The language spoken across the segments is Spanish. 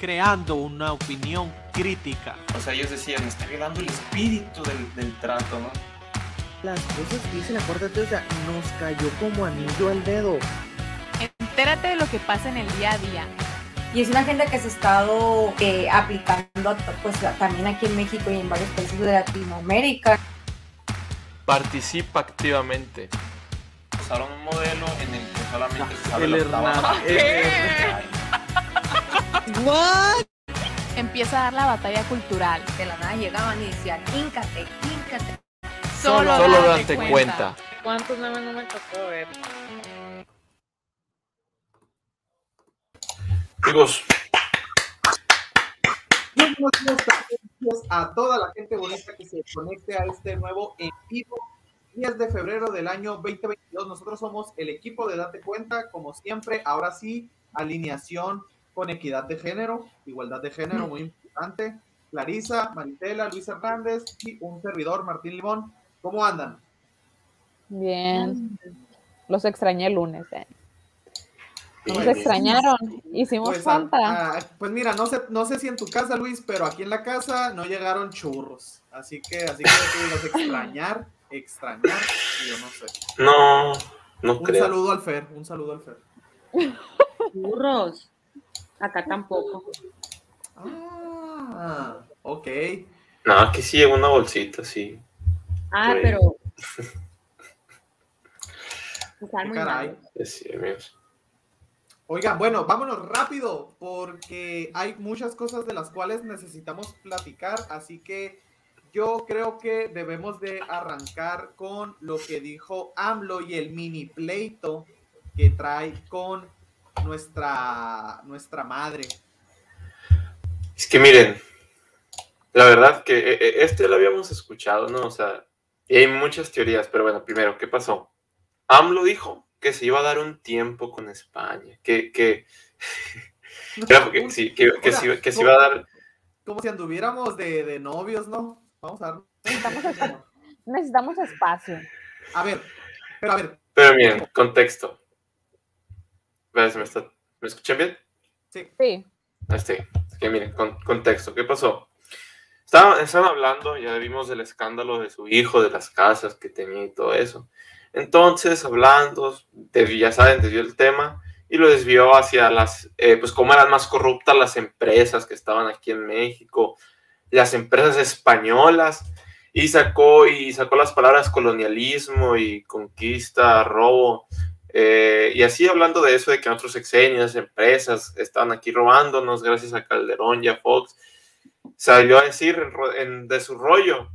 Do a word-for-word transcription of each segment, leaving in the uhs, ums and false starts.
creando una opinión crítica. O sea, ellos decían, está violando el espíritu del, del trato, ¿no? Las cosas que dice la Corte de Justicia nos cayó como anillo al dedo. Entérate de lo que pasa en el día a día. Y es una agenda que se ha estado eh, aplicando pues, también aquí en México y en varios países de Latinoamérica. Participa activamente. Usaron un modelo en el que solamente se sabe lo que ¿What? Empieza a dar la batalla cultural. De la nada llegaban y decían, híncate, híncate. Solo, Solo date cuenta. cuenta. ¿Cuántos memes no me tocó ver? Amigos. Gracias a toda la gente bonita que se conecte a este nuevo en vivo. diez de febrero del año veinte veintidós. Nosotros somos el equipo de Date Cuenta, como siempre. Ahora sí, alineación con equidad de género, igualdad de género, muy importante. Clarisa, Maritela, Luis Hernández y un servidor, Martín Limón. ¿Cómo andan? Bien. Los extrañé el lunes, ¿eh? Nos extrañaron, hicimos pues, falta. Ah, pues mira, no sé, no sé si en tu casa, Luis, pero aquí en la casa no llegaron churros. Así que, así que los extrañar, extrañar, yo no sé. No, no un creo. Un saludo al Fer, un saludo al Fer. Churros, acá tampoco. Ah, ok. No, que sí llegó una bolsita, sí. Ah, Uy. pero... Qué caray. Sí, amigos. Oigan, bueno, vámonos rápido porque hay muchas cosas de las cuales necesitamos platicar, así que yo creo que debemos de arrancar con lo que dijo AMLO y el mini pleito que trae con nuestra, nuestra madre. Es que miren, la verdad que este lo habíamos escuchado, ¿no? O sea, hay muchas teorías, pero bueno, primero, ¿qué pasó? AMLO dijo que se iba a dar un tiempo con España, que, que, no, era porque, un, sí, que, que, se, que se iba a dar... Como si anduviéramos de, de novios, ¿no? Vamos a ver. Necesitamos, necesitamos espacio. A ver, pero a ver. Pero miren, contexto. ¿Me, está, ¿me escuchan bien? Sí. Sí. Este, que miren, con, contexto, ¿qué pasó? Estaban, estaban hablando, ya vimos del escándalo de su hijo, de las casas que tenía y todo eso. Entonces, hablando, ya saben, desvió el tema y lo desvió hacia las, eh, pues cómo eran más corruptas las empresas que estaban aquí en México, las empresas españolas, y sacó, y sacó las palabras colonialismo y conquista, robo, eh, y así hablando de eso, de que otros sexenios, empresas, estaban aquí robándonos gracias a Calderón y a Fox, salió a decir en, en, de su rollo,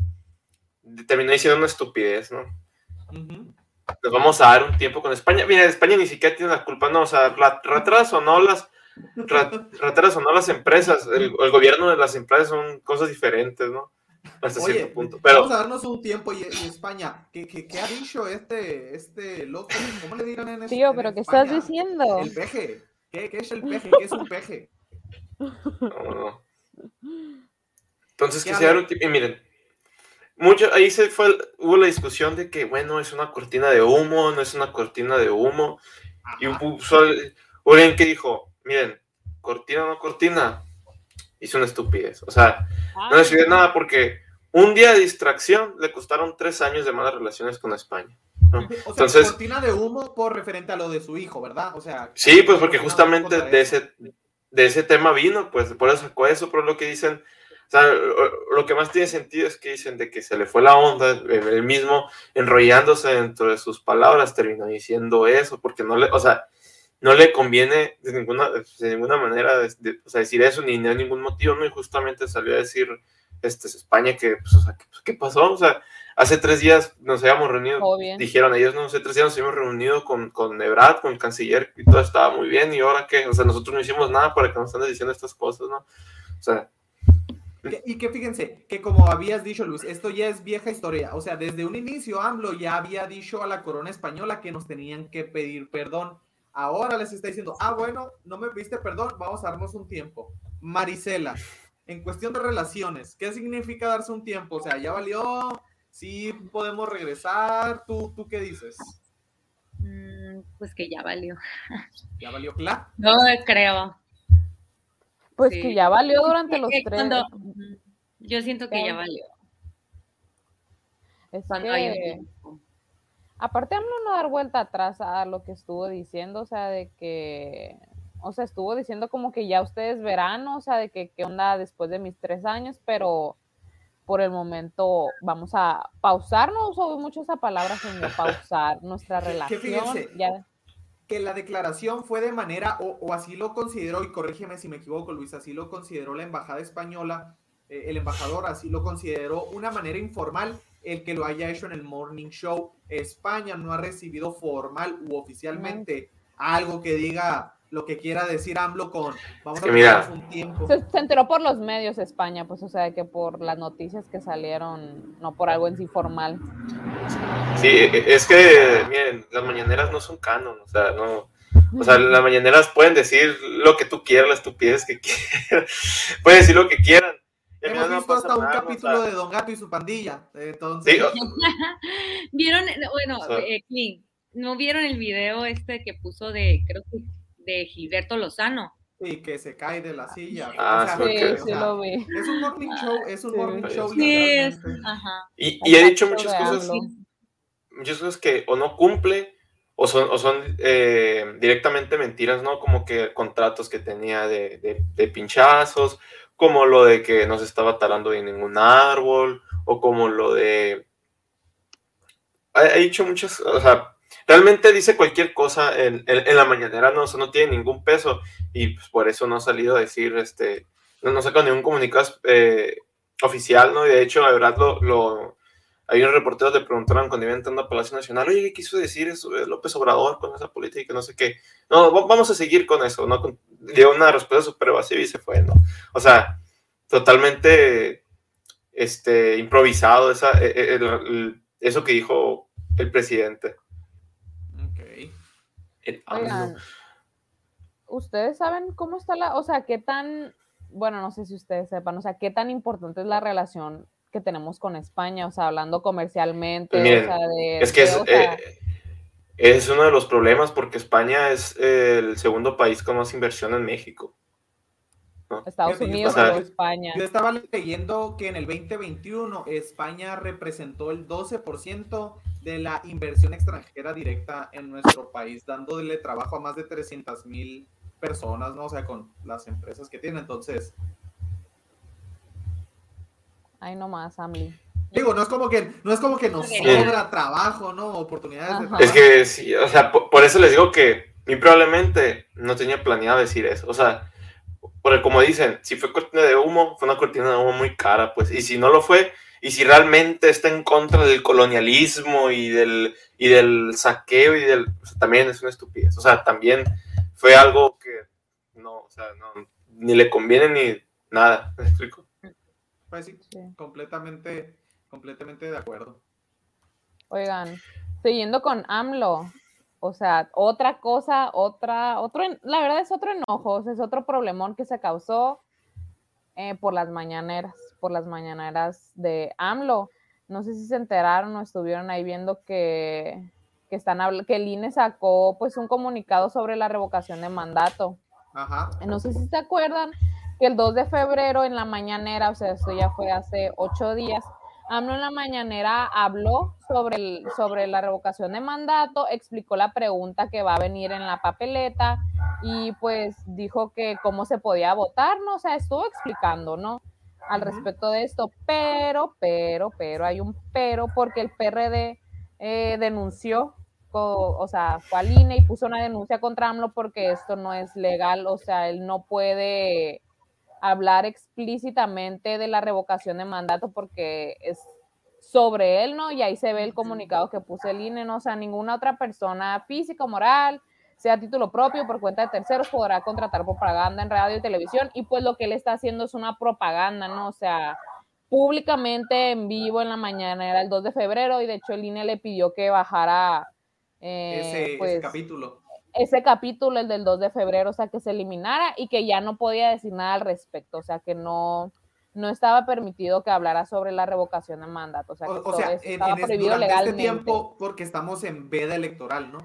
terminó diciendo una estupidez, ¿no? Uh-huh. Nos vamos a dar un tiempo con España. Mira, España ni siquiera tiene la culpa, no, o sea, retraso, no las retraso, no las empresas, el, el gobierno de las empresas son cosas diferentes, ¿no? Hasta Oye, cierto punto. Pero... vamos a darnos un tiempo y, y España, ¿qué, qué, ¿qué ha dicho este, este loco? ¿Cómo le dirán en España? Tío, pero ¿qué estás diciendo? El peje, ¿qué, qué es el peje? ¿Qué es un peje? No, no. Entonces, que se haga un tiempo, y miren, mucho, ahí se fue, hubo la discusión de que, bueno, es una cortina de humo, no es una cortina de humo. Ajá. Y alguien que dijo, miren, cortina o no cortina, hizo una estupidez. O sea, Ay. no decidió nada porque un día de distracción le costaron tres años de malas relaciones con España. ¿No? O sea, entonces, cortina de humo por referente a lo de su hijo, ¿verdad? O sea, sí, pues porque justamente de ese, de ese tema vino, pues por eso sacó eso, por lo que dicen... O sea, lo que más tiene sentido es que dicen de que se le fue la onda, él mismo enrollándose dentro de sus palabras terminó diciendo eso, porque no le, o sea, no le conviene de ninguna, de ninguna manera de, de, o sea, decir eso, ni de ningún motivo, ¿no? Y justamente salió a decir este, España que, pues, o sea, que, pues, ¿qué pasó? O sea, hace tres días nos habíamos reunido, dijeron ellos, no, hace tres días nos habíamos reunido con, con Ebrard, con el canciller, y todo estaba muy bien, y ahora que, o sea, nosotros no hicimos nada para que nos estén diciendo estas cosas, ¿no? O sea, y que fíjense, que como habías dicho, Luz, esto ya es vieja historia. O sea, desde un inicio AMLO ya había dicho a la corona española que nos tenían que pedir perdón. Ahora les está diciendo, ah, bueno, no me pediste perdón, vamos a darnos un tiempo. Marisela, en cuestión de relaciones, ¿qué significa darse un tiempo? O sea, ¿ya valió? ¿Sí podemos regresar? ¿Tú, tú qué dices? Mm, pues que ya valió. ¿Ya valió, Cla? No creo. Pues sí, que ya valió durante sí, los tres. Cuando, yo siento que sí, ya valió. Es cuando que, hay un... Aparte, AMLO no dar vuelta atrás a lo que estuvo diciendo, o sea, de que... O sea, estuvo diciendo como que ya ustedes verán, o sea, de que qué onda después de mis tres años, pero por el momento vamos a pausarnos, o mucho esa palabra, señor, pausar nuestra relación. Que fíjense, ya... que la declaración fue de manera, o, o así lo consideró, y corrígeme si me equivoco, Luis, así lo consideró la embajada española, eh, el embajador así lo consideró, una manera informal, el que lo haya hecho en el Morning Show. España no ha recibido formal u oficialmente mm. algo que diga... lo que quiera decir AMLO con vamos a mira, un tiempo. Se, se enteró por los medios España, pues, o sea, que por las noticias que salieron, no por algo en sí formal. Sí, es que, miren, las mañaneras no son canon, o sea, no, o sea, las mañaneras pueden decir lo que tú quieras, las tupideces que quieras, pueden decir lo que quieran. Hemos visto no hasta un nada, capítulo no, o sea, de Don Gato y su pandilla, entonces. Sí, o... ¿Vieron? Bueno, o sea, eh, ¿no vieron el video este que puso de, creo que de Gilberto Lozano? Sí, que se cae de la silla. Ah, o sea, sí, que, sí, o sea, lo vi. Es un morning show, es un sí, morning show. Sí, es, ajá. Y, y ha dicho muchas cosas, muchas cosas que o no cumple o son, o son eh, directamente mentiras, ¿no? Como que contratos que tenía de, de, de pinchazos, como lo de que no se estaba talando de ningún árbol, o como lo de... Ha, ha dicho muchas, o sea... Realmente dice cualquier cosa en, en, en la mañanera, no, o sea, no tiene ningún peso y pues, por eso no ha salido a decir, este, no, no saca ningún comunicado eh, oficial, ¿no? Y de hecho, la verdad, lo, lo, hay unos reporteros que preguntaron cuando iba entrando a Palacio Nacional, oye, ¿qué quiso decir eso López Obrador con esa política? No sé qué. No, vamos a seguir con eso, ¿no? Dio una respuesta súper evasiva y se fue, ¿no? O sea, totalmente este, improvisado esa, el, el, el, eso que dijo el presidente. Oigan, ¿ustedes saben cómo está la, o sea, qué tan, bueno, no sé si ustedes sepan, o sea, qué tan importante es la relación que tenemos con España, o sea, hablando comercialmente? Miren, o sea, de, es que de, es, o sea, eh, es uno de los problemas porque España es el segundo país con más inversión en México, ¿no? Estados Unidos, o sea, España. Yo estaba leyendo que en el veinte veintiuno España representó el doce por ciento de la inversión extranjera directa en nuestro país, dándole trabajo a más de trescientas mil personas, ¿no? O sea, con las empresas que tiene, entonces. Ay, no más, Amli. Digo, no es como que, no es como que nos sobra trabajo, ¿no? Oportunidades Ajá. de trabajo. Es que, sí, o sea, por, por eso les digo que muy probablemente no tenía planeado decir eso, o sea, porque como dicen, si fue cortina de humo, fue una cortina de humo muy cara, pues, y si no lo fue, y si realmente está en contra del colonialismo y del, y del saqueo y del... O sea, también es una estupidez. O sea, también fue algo que no, o sea, no, ni le conviene ni nada. ¿Me explico? Pues sí, sí. Completamente, completamente de acuerdo. Oigan, siguiendo con AMLO, o sea, otra cosa, otra... otro, la verdad es otro enojo, o sea, es otro problemón que se causó eh, por las mañaneras. por las mañaneras de AMLO. No sé si se enteraron o estuvieron ahí viendo que, que, están, que el I N E sacó pues un comunicado sobre la revocación de mandato. Ajá. No sé si se acuerdan que el dos de febrero en la mañanera, o sea, esto ya fue hace ocho días, AMLO en la mañanera habló sobre, el, sobre la revocación de mandato, explicó la pregunta que va a venir en la papeleta y pues dijo que cómo se podía votar, ¿no? O sea, estuvo explicando, ¿no? Al respecto de esto, pero, pero, pero, hay un pero, porque el P R D eh, denunció, co, o sea, fue al I N E y puso una denuncia contra AMLO porque esto no es legal, o sea, él no puede hablar explícitamente de la revocación de mandato porque es sobre él, ¿no? Y ahí se ve el comunicado que puso el I N E, ¿no? O sea, ninguna otra persona física o moral, sea a título propio, por cuenta de terceros, podrá contratar propaganda en radio y televisión, y pues lo que él está haciendo es una propaganda, ¿no? O sea, públicamente en vivo en la mañana, era el dos de febrero, y de hecho el I N E le pidió que bajara eh, ese, pues, ese capítulo. Ese capítulo, el del dos de febrero, o sea, que se eliminara y que ya no podía decir nada al respecto, o sea, que no, no estaba permitido que hablara sobre la revocación de mandato, o sea, que o, o todo sea, eso en, estaba en prohibido durante legalmente. Este tiempo, porque estamos en veda electoral, ¿no?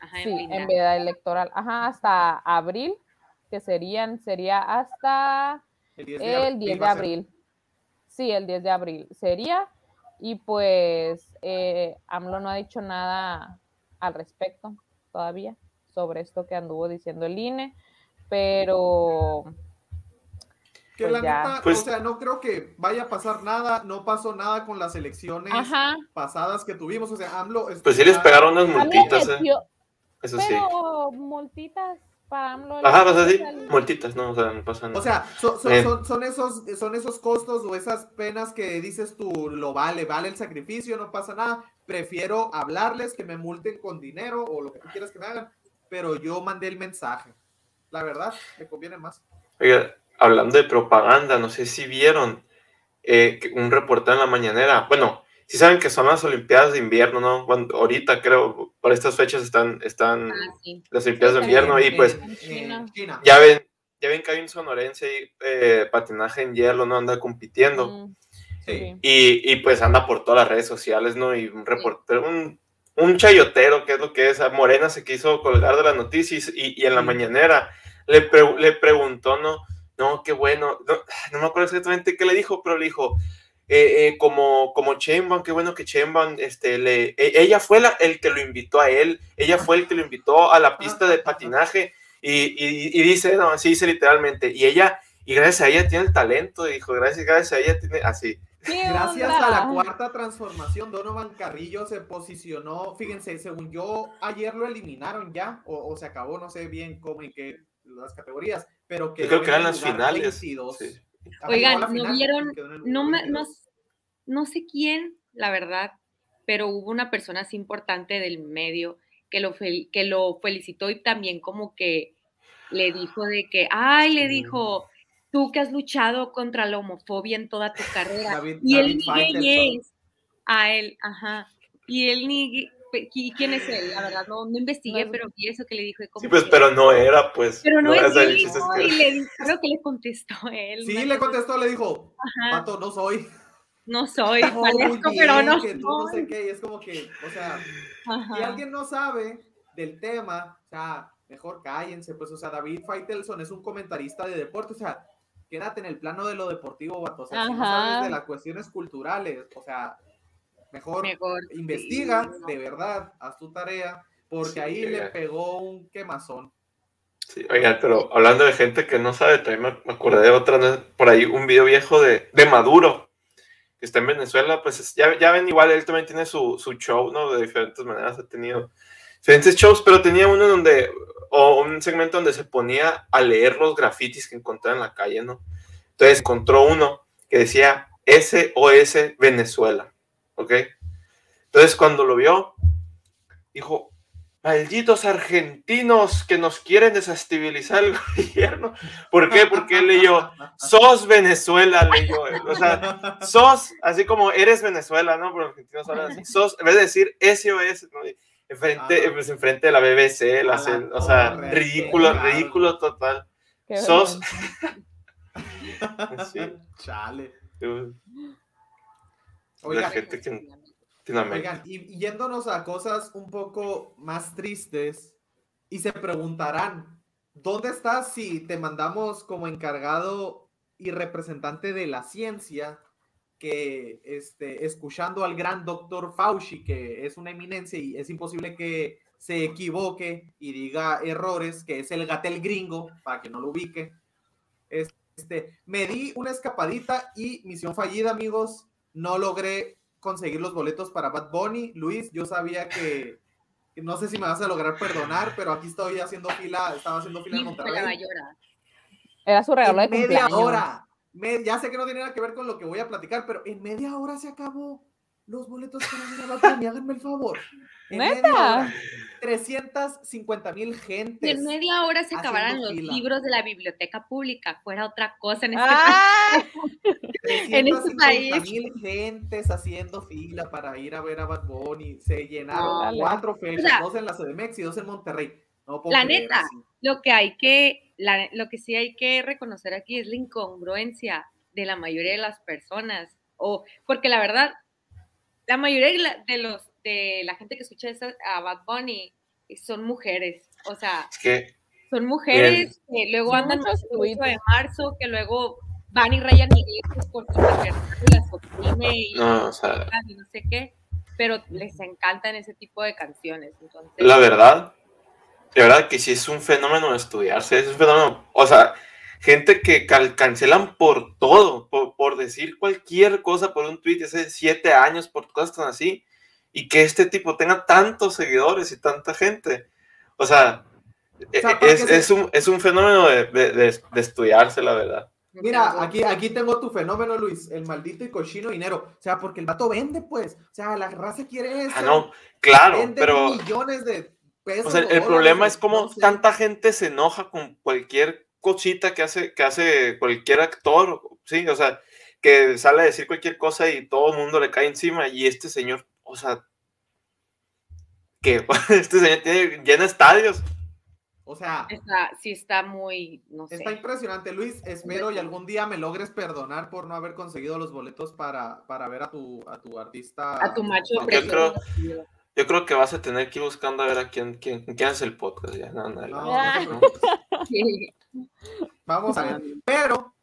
Ajá, sí, en veda electoral, ajá, hasta abril que serían, sería hasta el diez de abril. Sí, el diez de abril sería, y pues eh, AMLO no ha dicho nada al respecto todavía sobre esto que anduvo diciendo el I N E, pero... Que pues la neta, pues, o sea, no creo que vaya a pasar nada, no pasó nada con las elecciones ajá. pasadas que tuvimos, o sea, AMLO... Pues sí les pegaron unas multitas, ¿eh? Eso sí. Pero multitas para AMLO... Ajá, vas a decir, multitas, no, o sea, no pasa nada. O sea, son, son, eh. son, son, esos, son esos costos o esas penas que dices tú, lo vale, vale el sacrificio, no pasa nada, prefiero hablarles que me multen con dinero o lo que tú quieras que me hagan, pero yo mandé el mensaje, la verdad, me conviene más. Oiga, hablando de propaganda, no sé si vieron eh, un reportaje en la mañanera. Bueno, sí saben que son las Olimpiadas de invierno, ¿no? Cuando, ahorita creo, por estas fechas están, están ah, sí. las Olimpiadas sí, de invierno. Y pues eh, ya ven ya ven que hay un sonorense y eh, patinaje en hielo, ¿no? Anda compitiendo. Mm, sí. y, y pues anda por todas las redes sociales, ¿no? Y un reportero, sí. un, un chayotero, que es lo que es, a Morena se quiso colgar de las noticias y, y en la sí. mañanera le, pre, le preguntó, ¿no? No, qué bueno, no, no me acuerdo exactamente qué le dijo, pero le dijo, eh, eh, como, como Sheinbaum, qué bueno que Sheinbaum, este, le, eh, ella fue la, el que lo invitó a él, ella fue el que lo invitó a la pista de patinaje, y, y, y dice, no, así dice literalmente, y ella, y gracias a ella tiene el talento, y dijo, gracias, gracias a ella tiene, así. Gracias a la cuarta transformación, Donovan Carrillo se posicionó, fíjense, según yo, ayer lo eliminaron ya, o, o se acabó, no sé bien cómo y qué, las categorías, pero que... Yo creo que eran las finales. Sí. Oigan, no final, vieron, no, me, no, no sé quién, la verdad, pero hubo una persona así importante del medio que lo, fel, que lo felicitó y también como que le dijo de que, ay, le dijo, tú que has luchado contra la homofobia en toda tu carrera. David, y él ni gay es. A él, ajá. Y él ni... ¿Quién es él? La verdad, no, no investigué, no, pero vi eso que le dijo. Sí, pues, que... pero no era, pues. Pero no, no es él, no, y le dijo, creo que le contestó él. Sí, le contestó, le dijo, ajá. Pato, no soy. No soy, no, parezco, bien, pero no que soy. Tú no sé qué, y es como que, o sea, ajá. si alguien no sabe del tema, o sea, mejor cállense, pues, o sea, David Feitelson es un comentarista de deporte, o sea, quédate en el plano de lo deportivo, vato, o sea, si no sabes de las cuestiones culturales, o sea... Mejor, Mejor investiga, sí, de verdad, haz tu tarea, porque sí, ahí oiga. le pegó un quemazón. Sí, oigan, pero hablando de gente que no sabe, también me acordé de otra, por ahí un video viejo de, de Maduro, que está en Venezuela, pues ya, ya ven, igual él también tiene su, su show, ¿no? De diferentes maneras ha tenido diferentes shows, pero tenía uno donde, o un segmento donde se ponía a leer los grafitis que encontraba en la calle, ¿no? Entonces encontró uno que decía S O S Venezuela. ¿Ok? Entonces, cuando lo vio, dijo, malditos argentinos que nos quieren desestabilizar el gobierno. ¿Por qué? Porque él leyó, sos Venezuela, leyó él. O sea, sos, así como eres Venezuela, ¿no? Porque los argentinos hablan así. Sos, en vez de decir S O S, ¿no? enfrente, ah, pues, enfrente de la B B C, la, la, o sea, oh, ridículo, verdad. ridículo total. Qué sos. Sí. Chale. Oigan, gente que... oigan, y yéndonos a cosas un poco más tristes, y se preguntarán, ¿dónde estás si te mandamos como encargado y representante de la ciencia, que este, escuchando al gran doctor Fauci, que es una eminencia y es imposible que se equivoque y diga errores, que es el Gatel gringo, para que no lo ubique? Este, me di una escapadita y misión fallida, amigos. No logré conseguir los boletos para Bad Bunny. Luis, yo sabía que, que no sé si me vas a lograr perdonar, pero aquí estoy haciendo fila, estaba haciendo fila en Monterrey. Era su regalo de cumpleaños. Media hora. Me, ya sé que no tiene nada que ver con lo que voy a platicar, pero en media hora se acabó los boletos para ir a Bad Bunny. Háganme el favor. En ¿Neta? Hora, trescientos cincuenta mil gentes. En media hora se acabarán los fila. libros de la biblioteca pública. Fuera otra cosa en este ¡Ah! país. En este país. mil gentes haciendo fila para ir a ver a Bad Bunny. Se llenaron no, cuatro fechas, o sea, dos en la C D M X y dos en Monterrey. No puedo la creer, neta, así. lo que hay que, la, lo que sí hay que reconocer aquí es la incongruencia de la mayoría de las personas. O, porque la verdad, la mayoría de, la, de los de la gente que escucha esa, a Bad Bunny son mujeres, o sea... Es que Son mujeres Bien. que luego andan los ocho de marzo, que luego van y rayan iglesias por sus ejercicios y las oprime y no, o sea, no sé qué, pero les encantan ese tipo de canciones. Entonces, la verdad, la verdad que sí es un fenómeno de estudiarse, es un fenómeno, o sea, gente que cal cancelan por todo, por, por decir cualquier cosa, por un tweet de hace siete años, por cosas tan así, y que este tipo tenga tantos seguidores y tanta gente, o sea, o sea es, se... es, un, es un fenómeno de, de, de, de estudiarse, la verdad. Mira, aquí, aquí tengo tu fenómeno, Luis, el maldito y cochino dinero. O sea, porque el vato vende, pues. O sea, la raza quiere eso. Ah, no, claro, vende pero... millones de pesos. O sea, el problema es cómo no sé. tanta gente se enoja con cualquier cosita que hace, que hace cualquier actor, sí, o sea, que sale a decir cualquier cosa y todo el mundo le cae encima. Y este señor, o sea, que este señor tiene, llena estadios. O sea, está, sí está muy, no sé. Está impresionante, Luis. Espero y algún día me logres perdonar por no haber conseguido los boletos para, para ver a tu, a tu artista. A tu macho. Yo creo, yo creo que vas a tener que ir buscando a ver a quién, quién, quién hace el podcast. Ya. No, no, no, no, no. Vamos a ver. Pero,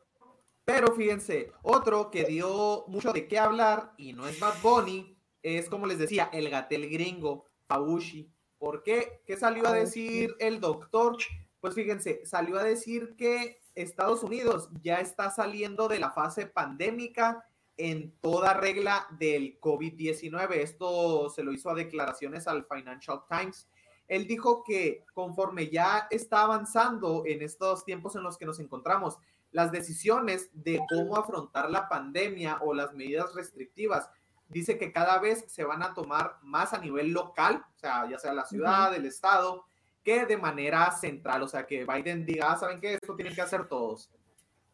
pero fíjense, otro que dio mucho de qué hablar y no es Bad Bunny, es como les decía, el Gatel gringo, Fauci. ¿Por qué? ¿Qué salió a decir el doctor? Pues fíjense, salió a decir que Estados Unidos ya está saliendo de la fase pandémica en toda regla del COVID diecinueve. Esto se lo hizo a declaraciones al Financial Times. Él dijo que conforme ya está avanzando en estos tiempos en los que nos encontramos, las decisiones de cómo afrontar la pandemia o las medidas restrictivas, dice que cada vez se van a tomar más a nivel local, o sea, ya sea la ciudad, el estado, que de manera central, o sea, que Biden diga, ah, ¿saben qué? Esto tienen que hacer todos.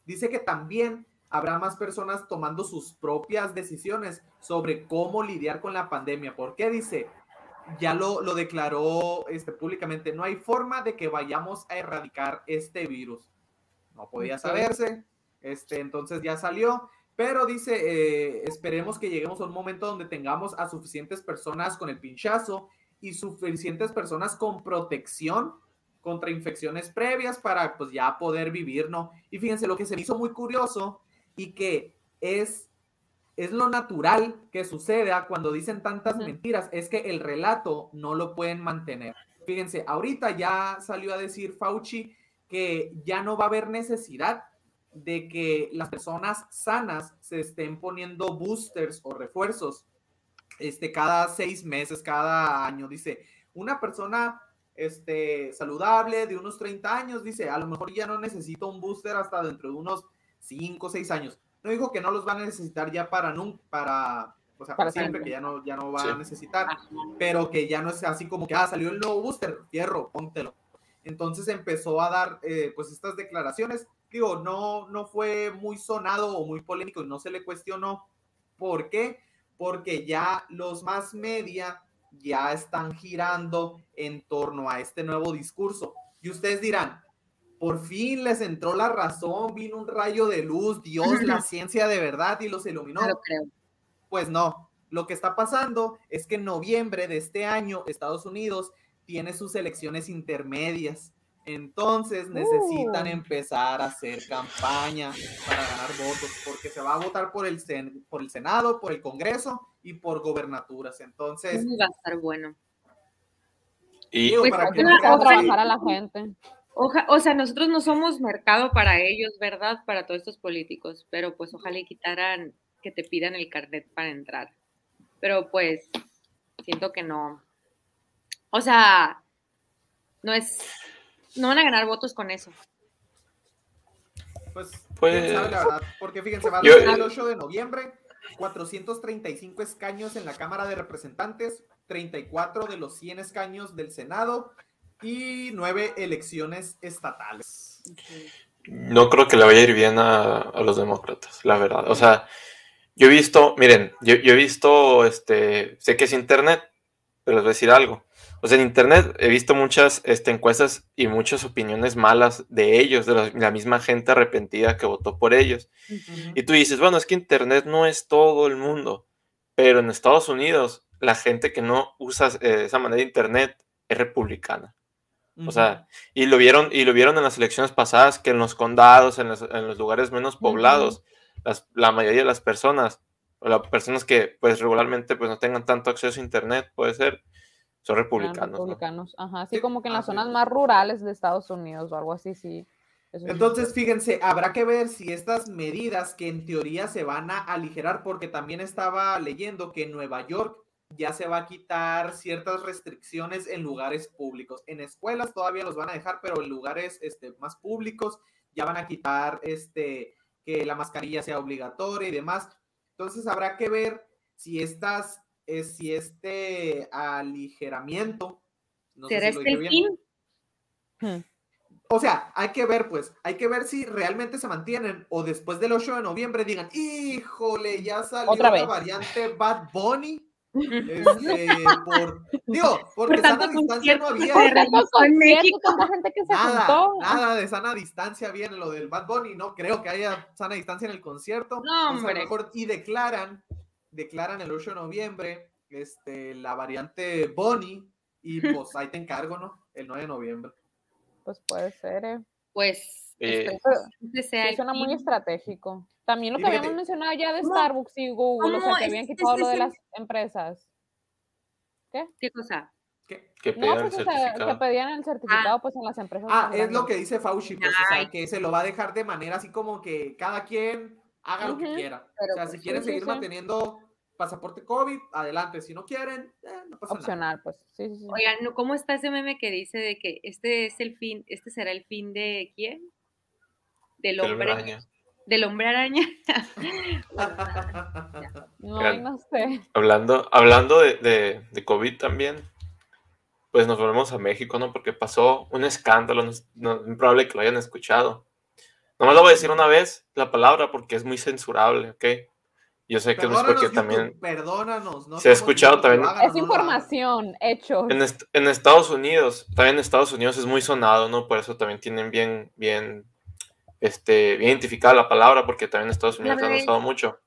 Dice que también habrá más personas tomando sus propias decisiones sobre cómo lidiar con la pandemia. ¿Por qué? Dice, ya lo, lo declaró este, públicamente, no hay forma de que vayamos a erradicar este virus. No podía saberse, este, entonces ya salió. Pero dice, eh, esperemos que lleguemos a un momento donde tengamos a suficientes personas con el pinchazo y suficientes personas con protección contra infecciones previas para pues ya poder vivir, ¿no? Y fíjense, lo que se me hizo muy curioso y que es, es lo natural que suceda cuando dicen tantas mentiras, es que el relato no lo pueden mantener. Fíjense, ahorita ya salió a decir Fauci que ya no va a haber necesidad de que las personas sanas se estén poniendo boosters o refuerzos este, cada seis meses, cada año. Dice, una persona este, saludable de unos treinta años, dice, a lo mejor ya no necesito un booster hasta dentro de unos cinco o seis años. No digo que no los van a necesitar ya para nunca, para, o sea, para siempre, que ya no, ya no van sí. a necesitar, pero que ya no es así como que, ah, salió el nuevo booster, fierro, póntelo. Entonces empezó a dar, eh, pues, estas declaraciones. Digo, no, no fue muy sonado o muy polémico, no se le cuestionó. ¿Por qué? Porque ya los más media ya están girando en torno a este nuevo discurso. Y ustedes dirán, por fin les entró la razón, vino un rayo de luz, Dios, la ciencia de verdad y los iluminó. No creo. Pues no, lo que está pasando es que en noviembre de este año Estados Unidos tiene sus elecciones intermedias. Entonces necesitan uh. empezar a hacer campaña para ganar votos, porque se va a votar por el, sen por el Senado, por el Congreso y por gobernaturas. Entonces va a estar bueno. Y pues, para que no trabajar a la gente. Oja, o sea, nosotros no somos mercado para ellos, ¿verdad? Para todos estos políticos, pero pues ojalá y quitaran que te pidan el carnet para entrar. Pero pues siento que no. O sea, no es... no van a ganar votos con eso. Pues, pues sabe la verdad, porque fíjense, va a ser el ocho de noviembre, cuatrocientos treinta y cinco escaños en la Cámara de Representantes, treinta y cuatro de los cien escaños del Senado y nueve elecciones estatales. No creo que le vaya a ir bien a, a los demócratas, la verdad. O sea, yo he visto, miren, yo, yo he visto, este, sé que es internet, pero les voy a decir algo. O sea, en internet he visto muchas este, encuestas y muchas opiniones malas de ellos, de la, la misma gente arrepentida que votó por ellos. Uh-huh. Y tú dices, bueno, es que internet no es todo el mundo, pero en Estados Unidos la gente que no usa eh, esa manera de internet es republicana. Uh-huh. O sea, y lo vieron, y lo vieron en las elecciones pasadas, que en los condados, en, las, en los lugares menos poblados, uh-huh. las, la mayoría de las personas, o las personas que pues regularmente pues no tengan tanto acceso a internet, puede ser, son republicanos. Son republicanos, ¿no? Ajá, sí, como que en las zonas más rurales de Estados Unidos o algo así, sí. Entonces, fíjense, habrá que ver si estas medidas que en teoría se van a aligerar, porque también estaba leyendo que en Nueva York ya se va a quitar ciertas restricciones en lugares públicos. En escuelas todavía los van a dejar, pero en lugares este, más públicos ya van a quitar este, que la mascarilla sea obligatoria y demás. Entonces, habrá que ver si estas, eh, si este aligeramiento... No ¿Será este el fin? Hmm. O sea, hay que ver, pues, hay que ver si realmente se mantienen o después del ocho de noviembre digan, híjole, ya salió la variante Bad Bunny. Este, por, digo, porque por sana distancia no había. En México, tanta gente que se nada, juntó. Nada de sana distancia había en lo del Bad Bunny, no creo que haya sana distancia en el concierto. No, hombre. O sea, mejor, y declaran, declaran el ocho de noviembre este, la variante Bunny y pues ahí te encargo, ¿no? El nueve de noviembre. Pues puede ser, eh. Pues eh, este, sí, suena muy estratégico. También lo que habíamos mencionado ya de Starbucks y Google, o sea, que habían quitado lo de las empresas. ¿Qué? ¿Qué cosa? ¿Qué? Que pedían no, pues el certificado. Que pedían el certificado, ah. pues en las empresas. Ah, también. Es lo que dice Fauci, pues, o sea, que se lo va a dejar de manera así como que cada quien haga lo uh-huh. que quiera. Pero o sea, pues, si quieren sí, seguir sí. manteniendo pasaporte COVID, adelante, si no quieren, eh, no pasa Opcional, nada. Pues. Sí, sí, sí. Oigan, ¿cómo está ese meme que dice de que este es el fin, este será el fin de quién? Del hombre araña. Del hombre araña. no, Oigan, no sé. Hablando, hablando de, de, de COVID también, pues nos volvemos a México, ¿no? Porque pasó un escándalo, no, no, es probable que lo hayan escuchado. Nomás lo voy a decir una vez, la palabra, porque es muy censurable, ¿ok? Yo sé que perdónanos, porque también perdónanos, no se ha escuchado también. Es información, hechos. En, est en Estados Unidos, también en Estados Unidos es muy sonado, ¿no? Por eso también tienen bien, bien, este, bien identificada la palabra, porque también en Estados Unidos han usado mucho.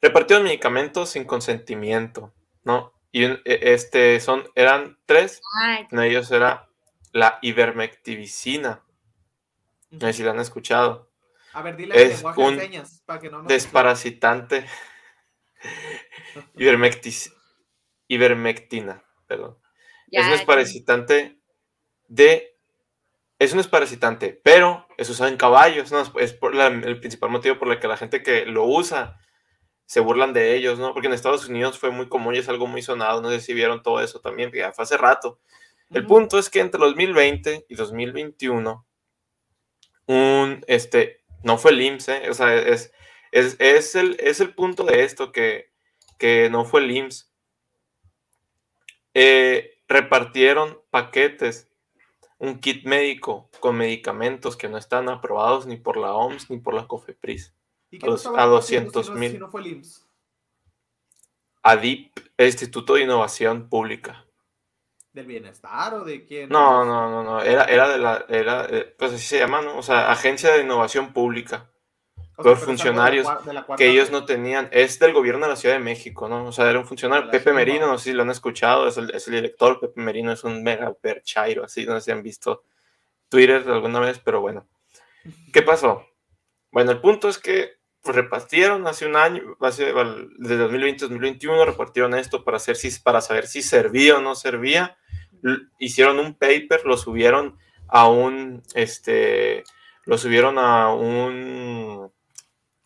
Repartieron medicamentos sin consentimiento, ¿no? Y este, son, eran tres, Ay. Uno de ellos era la ivermectina. No sé si la han escuchado. A ver, dile es el lenguaje de señas para que no nos desparasitante. Ivermectis, ivermectina, perdón. Ya, es un desparasitante de... Es un desparasitante, pero es usado en caballos, ¿no? Es por la, el principal motivo por el que la gente que lo usa se burlan de ellos, ¿no? Porque en Estados Unidos fue muy común y es algo muy sonado. No sé si vieron todo eso también, ya fue hace rato. Uh-huh. El punto es que entre dos mil veinte y dos mil veintiuno, un... este No fue el I M S S, ¿eh? O sea, es, es, es, el, es el punto de esto, que, que no fue el I M S S. Eh, repartieron paquetes, un kit médico con medicamentos que no están aprobados ni por la O M S ni por la COFEPRIS. ¿Y qué los, a doscientos mil. Si no fue el I M S S. A D I P, el Instituto de Innovación Pública. ¿Del bienestar o de quién? No, no, no, no. Era, era de la, era, pues así se llama, ¿no? O sea, Agencia de Innovación Pública. O sea, los funcionarios de la cuarta, que ellos no tenían. Es del gobierno de la Ciudad de México, ¿no? O sea, era un funcionario. Pepe Merino, no sé si lo han escuchado, es el, es el director. Pepe Merino es un mega perchairo, así, no sé si han visto Twitter alguna vez, pero bueno. ¿Qué pasó? Bueno, el punto es que pues, repartieron hace un año, hace, desde dos mil veinte a dos mil veintiuno, repartieron esto para, hacer, para saber si servía o no servía. Hicieron un paper, lo subieron a un, este, lo subieron a un,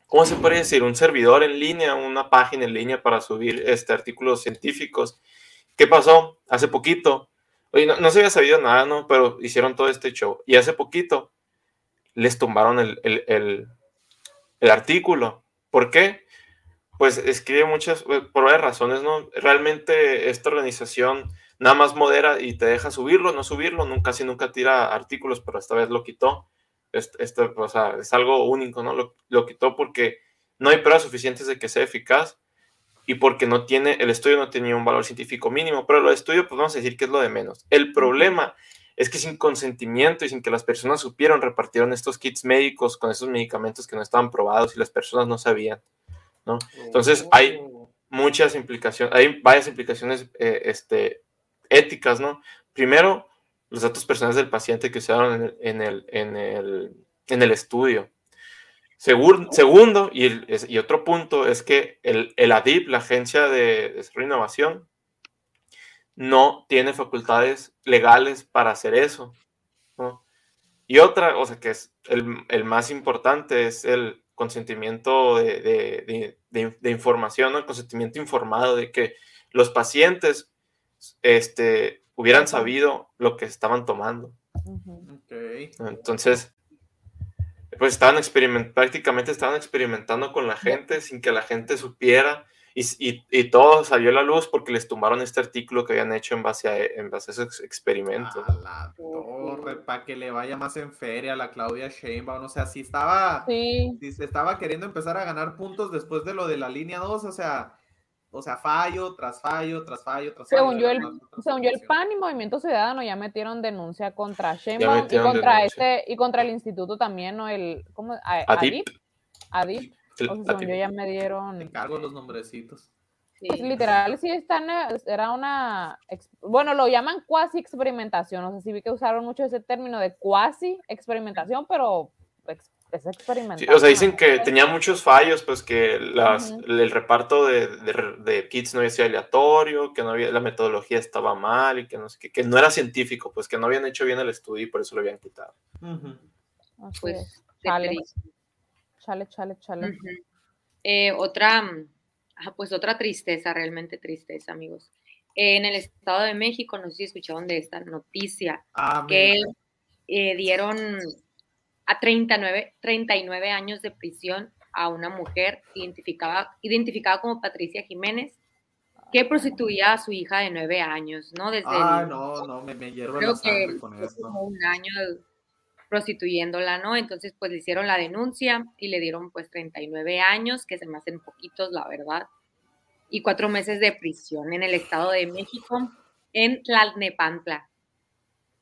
¿cómo se puede decir? Un servidor en línea, una página en línea para subir este, artículos científicos. ¿Qué pasó? Hace poquito, oye, no, no se había sabido nada, ¿no? Pero hicieron todo este show. Y hace poquito les tumbaron el, el, el, el artículo. ¿Por qué? Pues escribe muchas, por varias razones, ¿no? Realmente esta organización... Nada más modera y te deja subirlo, no subirlo, nunca, casi nunca tira artículos, pero esta vez lo quitó. Este, este, o sea, es algo único, ¿no? Lo, lo quitó porque no hay pruebas suficientes de que sea eficaz y porque no tiene, el estudio no tenía un valor científico mínimo, pero lo de estudio, pues vamos a decir que es lo de menos. El problema es que sin consentimiento y sin que las personas supieran, repartieron estos kits médicos con estos medicamentos que no estaban probados y las personas no sabían, ¿no? Entonces hay muchas implicaciones, hay varias implicaciones, eh, este... éticas, ¿no? Primero, los datos personales del paciente que usaron en el, en el, en el, en el estudio. Segur, segundo, y, el, y otro punto, es que el, el A D I P, la Agencia de Desarrollo e Innovación, no tiene facultades legales para hacer eso, ¿no? Y otra, o sea, que es el, el más importante, es el consentimiento de, de, de, de, de información, ¿no? El consentimiento informado de que los pacientes este, hubieran sabido lo que estaban tomando. Okay. Entonces, pues estaban experimentando, prácticamente estaban experimentando con la gente sin que la gente supiera. Y, y, y todo salió a la luz porque les tumbaron este artículo que habían hecho en base a, en base a esos experimentos. A la torre, para que le vaya más en feria a la Claudia Sheinbaum. O sea, si estaba, sí. si se estaba queriendo empezar a ganar puntos después de lo de la línea dos, o sea, o sea fallo tras fallo, tras fallo, tras fallo. Según yo, el, según yo el P A N y Movimiento Ciudadano ya metieron denuncia contra Sheinbaum y contra, este, y contra el instituto también, ¿no? El, ¿cómo? A, ADIP. ADIP. O sea, yo ya me dieron... Te cargo los nombrecitos. Pues literal, sí están... Era una... Bueno, lo llaman cuasi-experimentación. O sea, sí vi que usaron mucho ese término de cuasi-experimentación, pero es experimental. Sí, o sea, dicen que tenía muchos fallos, pues que las, uh-huh. el reparto de, de, de kits no había sido aleatorio, que no había, la metodología estaba mal, y que no sé qué, que no era científico, pues que no habían hecho bien el estudio y por eso lo habían quitado. Uh-huh. Así pues, es. Chale. Chale, chale, chale. Uh-huh. eh, otra, pues otra tristeza, realmente tristeza, amigos. Eh, en el Estado de México, no sé si escucharon de esta noticia, ah, que eh, dieron a treinta y nueve años de prisión a una mujer identificada, identificada como Patricia Jiménez, que prostituía a su hija de nueve años, ¿no? Desde ah, el, no, no, me, me hiervo la sangre con esto. Un año prostituyéndola, ¿no? Entonces, pues le hicieron la denuncia y le dieron pues treinta y nueve años, que se me hacen poquitos, la verdad, y cuatro meses de prisión en el Estado de México, en Tlalnepantla.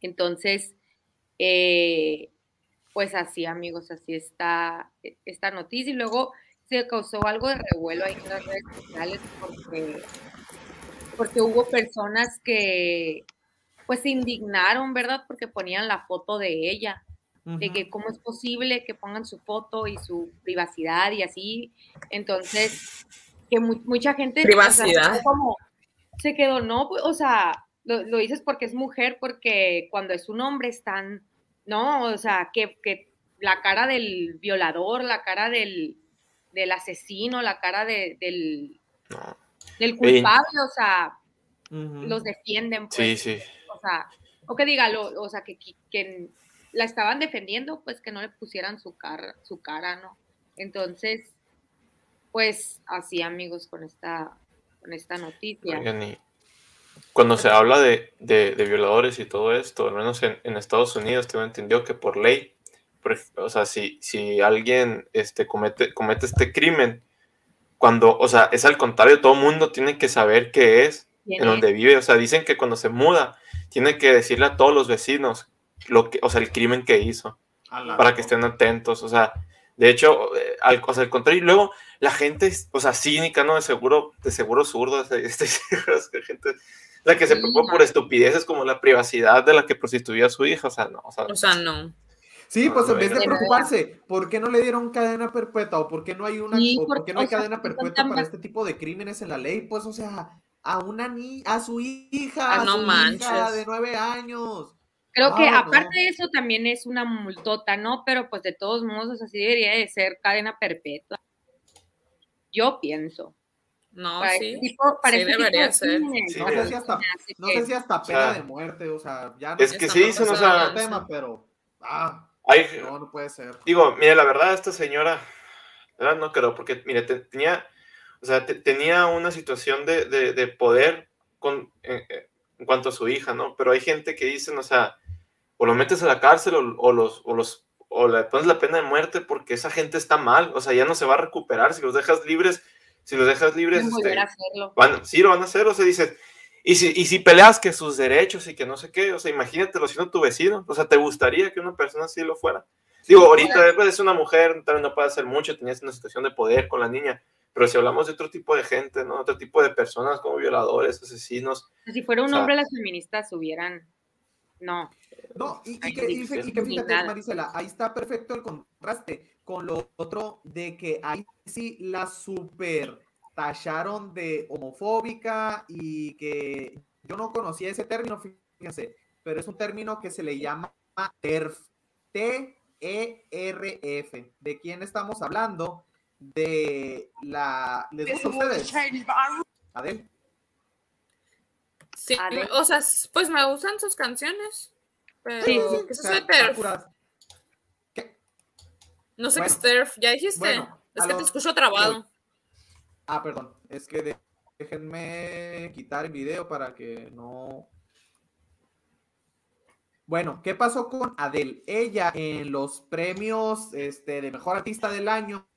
Entonces, eh, pues así, amigos, así está esta noticia. Y luego se causó algo de revuelo ahí en las redes sociales porque, porque hubo personas que pues se indignaron, ¿verdad? Porque ponían la foto de ella, uh-huh. de que cómo es posible que pongan su foto y su privacidad y así. Entonces, que mu mucha gente... Privacidad. O sea, como, se quedó, no, pues, o sea, lo, lo dices porque es mujer, porque cuando es un hombre están, ¿no? O sea, que, que la cara del violador, la cara del, del asesino, la cara de, del, del culpable, sí. o sea, uh-huh. los defienden. Pues, sí, sí. O sea, o que diga, lo, o sea, que, que, que la estaban defendiendo, pues que no le pusieran su cara, su cara, ¿no? Entonces, pues así, amigos, con esta, con esta noticia. Oigan, cuando se habla de, de, de violadores y todo esto, al menos en, en Estados Unidos, tengo entendido que por ley, por, o sea, si, si alguien este, comete, comete este crimen, cuando, o sea, es al contrario, todo el mundo tiene que saber qué es, en donde vive, o sea, dicen que cuando se muda tiene que decirle a todos los vecinos lo que, o sea, el crimen que hizo para que estén atentos, o sea, de hecho, eh, al, o sea, al contrario, y luego la gente, o sea, cínica, ¿no? De seguro, de seguro zurdo, de, de, de gente, la que se preocupa por estupideces como la privacidad de la que prostituía a su hija, o sea, no, o sea, o sea no. Sí, pues en vez de preocuparse, ¿por qué no le dieron cadena perpetua? ¿O por qué no hay una, sí, o por qué no hay cadena perpetua para este tipo de crímenes en la ley? Pues, o sea, a una niña, a su hija, ah, no a su manches. hija de nueve años. Creo ah, que aparte no. de eso también es una multota, ¿no? Pero pues de todos modos así debería de ser cadena perpetua. Yo pienso. No, para sí. Este tipo, para sí este debería tipo de cine, ser. ¿no? Sí, no, sé si hasta, no sé si hasta pena o sea, de muerte, o sea, ya no es que sí, se nos ha el tema, pero ah, Ay, no, no puede ser. Digo, mire, la verdad esta señora, la verdad no creo, porque mire, te, tenía O sea, te, tenía una situación de, de, de poder con, en, en cuanto a su hija, ¿no? Pero hay gente que dicen, o sea, o lo metes a la cárcel o, o, los, o, los, o le pones la pena de muerte porque esa gente está mal, o sea, ya no se va a recuperar si los dejas libres, si los dejas libres... No este, van, sí, lo van a hacer, o sea, dices, y si, y si peleas que sus derechos y que no sé qué, o sea, imagínatelo siendo tu vecino, o sea, ¿te gustaría que una persona así lo fuera? Digo, ahorita pues, es una mujer, tal vez no puede hacer mucho, tenías una situación de poder con la niña, pero si hablamos de otro tipo de gente, ¿no? Otro tipo de personas como violadores, asesinos. Si fuera un o sea, hombre, las feministas hubieran No. No, y, y, que, y, que, y que fíjate, Marisela, ahí está perfecto el contraste con lo otro de que ahí sí la super tacharon de homofóbica y que yo no conocía ese término, fíjense, pero es un término que se le llama TERF, T E R F. ¿De quién estamos hablando? De la... ¿Les gusta a ustedes? Adele. Sí, Adele. O sea, pues me gustan sus canciones. Pero... Sí, sí, ¿qué sí, es TERF? ¿Qué? No sé bueno, qué es TERF, ya dijiste. Bueno, es que lo... te escucho trabado. Ah, perdón, es que de... déjenme quitar el video para que no... Bueno, ¿qué pasó con Adele? Ella en los premios este, de Mejor Artista del Año,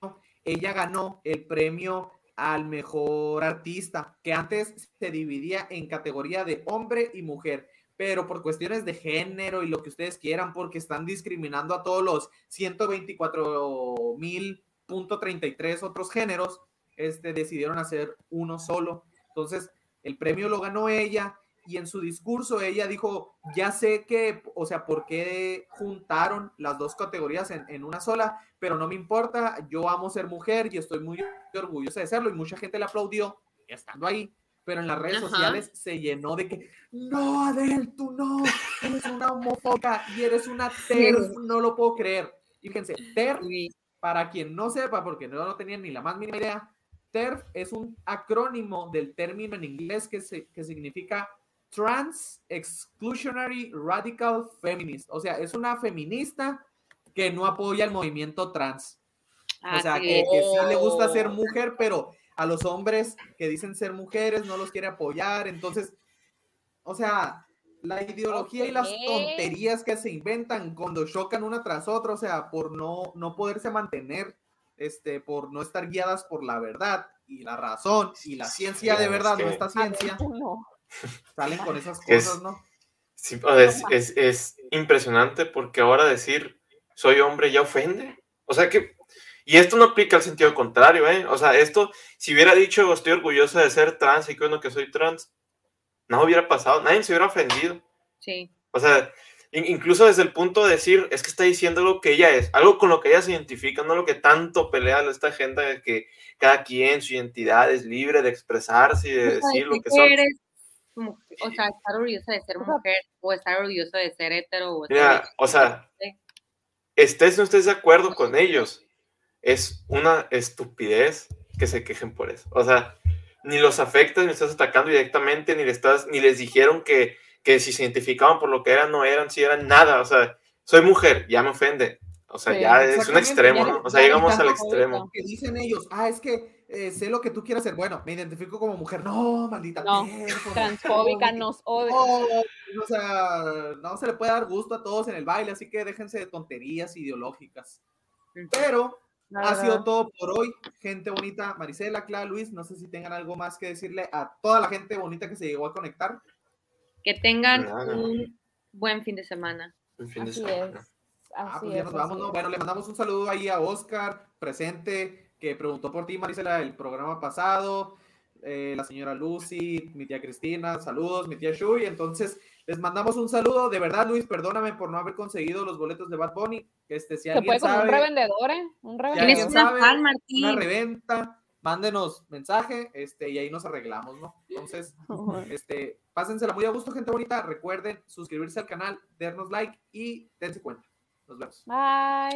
ella ganó el premio al Mejor Artista, que antes se dividía en categoría de hombre y mujer, pero por cuestiones de género y lo que ustedes quieran, porque están discriminando a todos los ciento veinticuatro mil punto treinta y tres otros géneros, este, decidieron hacer uno solo. Entonces, el premio lo ganó ella. Y en su discurso ella dijo, ya sé que, o sea, ¿por qué juntaron las dos categorías en, en una sola? Pero no me importa, yo amo ser mujer y estoy muy orgullosa de serlo. Y mucha gente le aplaudió estando ahí, pero en las redes Ajá. sociales se llenó de que, no, Adel, tú no, eres una homófoba y eres una TERF, no lo puedo creer. Y fíjense, TERF, para quien no sepa, porque no, no tenía ni la más mínima idea, TERF es un acrónimo del término en inglés que, se, que significa... Trans Exclusionary Radical Feminist, o sea, es una feminista que no apoya el movimiento trans, ah, o sea, que, que sí le gusta ser mujer, pero a los hombres que dicen ser mujeres no los quiere apoyar, entonces, o sea, la ideología okay. y las tonterías que se inventan cuando chocan una tras otra, o sea, por no, no poderse mantener, este, por no estar guiadas por la verdad y la razón y la ciencia de verdad, sí. no esta ciencia. Salen con esas cosas, es, ¿no? Sí, es, es, es impresionante porque ahora decir soy hombre ya ofende. O sea que, y esto no aplica al sentido contrario, ¿eh? O sea, esto, si hubiera dicho estoy orgullosa de ser trans y que bueno que soy trans, no hubiera pasado, nadie se hubiera ofendido. Sí. O sea, incluso desde el punto de decir, es que está diciendo lo que ella es, algo con lo que ella se identifica, no lo que tanto pelea esta agenda de que cada quien, su identidad es libre de expresarse y de decir lo que son. O sea, estar orgullosa de ser mujer o estar orgullosa de ser hetero. O, Mira, ser... o sea, estés no estés de acuerdo con ellos, es una estupidez que se quejen por eso. O sea, ni los afectas, ni los estás atacando directamente, ni, le estás, ni les dijeron que, que si se identificaban por lo que eran, no eran, si eran nada. O sea, soy mujer, ya me ofende. O sea, sí, ya es un extremo, ¿no? O sea, llegamos al extremo. Que dicen ellos, ah, es que eh, sé lo que tú quieras ser. Bueno, me identifico como mujer. No, maldita. No, perro, transfóbica no, nos odia. No, o sea, no se le puede dar gusto a todos en el baile, así que déjense de tonterías ideológicas. Pero Nada. ha sido todo por hoy. Gente bonita, Marisela, Clara, Luis, no sé si tengan algo más que decirle a toda la gente bonita que se llegó a conectar. Que tengan Nada. un buen fin de semana. Un fin de así semana. Es. Ah, pues ya nos vamos, ¿no? Bueno, le mandamos un saludo ahí a Oscar, presente, que preguntó por ti, Marisela, el programa pasado, eh, la señora Lucy, mi tía Cristina, saludos, mi tía Shui, entonces les mandamos un saludo, de verdad, Luis, perdóname por no haber conseguido los boletos de Bad Bunny, este, si alguien sabe, un revendedor, ¿eh? Un revendedor. Tienes una fan, Martín. Una reventa, mándenos mensaje, este, y ahí nos arreglamos, ¿no? Entonces, este, pásensela muy a gusto, gente bonita, recuerden suscribirse al canal, darnos like y dense cuenta. Nos vemos. Bye.